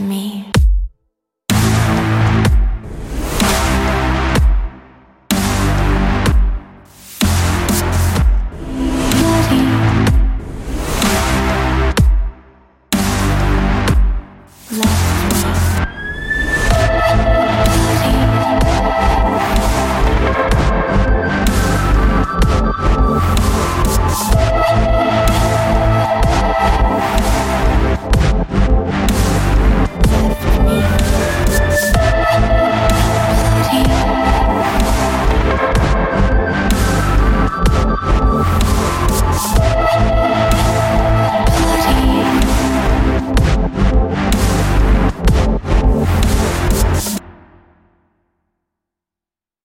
me.